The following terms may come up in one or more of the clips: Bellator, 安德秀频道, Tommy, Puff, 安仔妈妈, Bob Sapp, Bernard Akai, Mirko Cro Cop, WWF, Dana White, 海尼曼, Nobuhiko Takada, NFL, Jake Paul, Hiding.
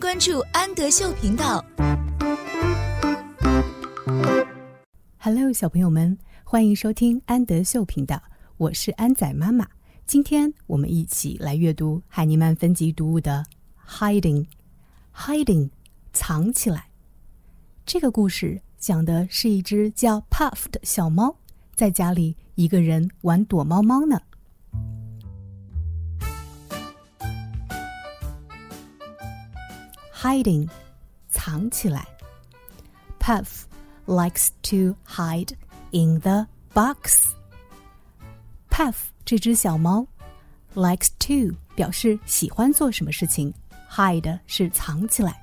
关注安德秀频道。 Hello， 小朋友们，欢迎收听安德秀频道，我是安仔妈妈。今天我们一起来阅读海尼曼分级读物的 Hiding 藏起来。这个故事讲的是一只叫 Puff 的小猫在家里一个人玩躲猫猫呢。Hiding 藏起来。 Puff likes to hide in the box. Puff 这只小猫 likes to 表示喜欢做什么事情， hide 是藏起来。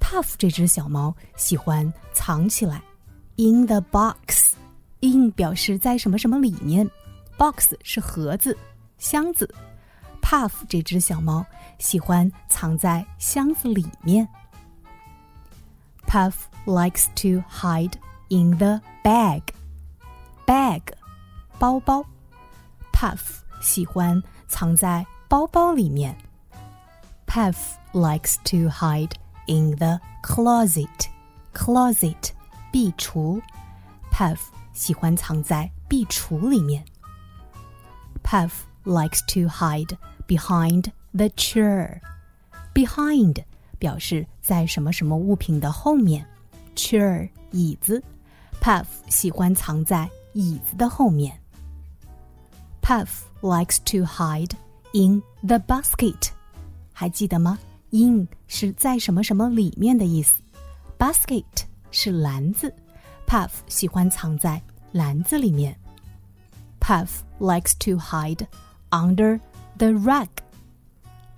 Puff 这只小猫喜欢藏起来。 In the box, in 表示在什么什么里面， box 是盒子箱子。Puff 这只小猫喜欢藏在箱子里面。 Puff likes to hide in the bag. Bag 包包。 Puff 喜欢藏在包包里面。 Puff likes to hide in the closet. Closet 壁橱。 Puff 喜欢藏在壁橱里面。 Puff likes to hide behind the chair. Behind 表示在什么什么物品的后面， chair 椅子。 Puff 喜欢藏在椅子的后面。 Puff likes to hide in the basket. 还记得吗？ in 是在什么什么里面的意思， basket 是篮子。 Puff 喜欢藏在篮子里面。 Puff likes to hide under the rug.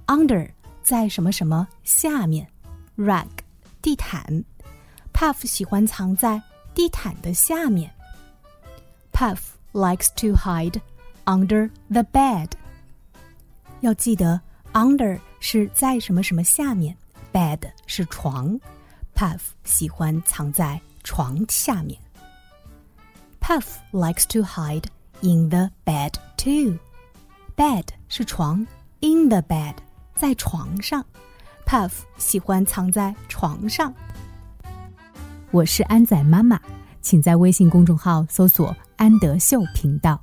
Under 在什么什么下面， rug 地毯。 Puff 喜欢藏在地毯的下面。 Puff likes to hide under the bed. 要记得 under 是在什么什么下面， bed 是床。 Puff 喜欢藏在床下面。 Puff likes to hide in the bed too. Bed 是床， in the bed 在床上。 Puff 喜欢藏在床上。我是安仔妈妈，请在微信公众号搜索安德秀频道。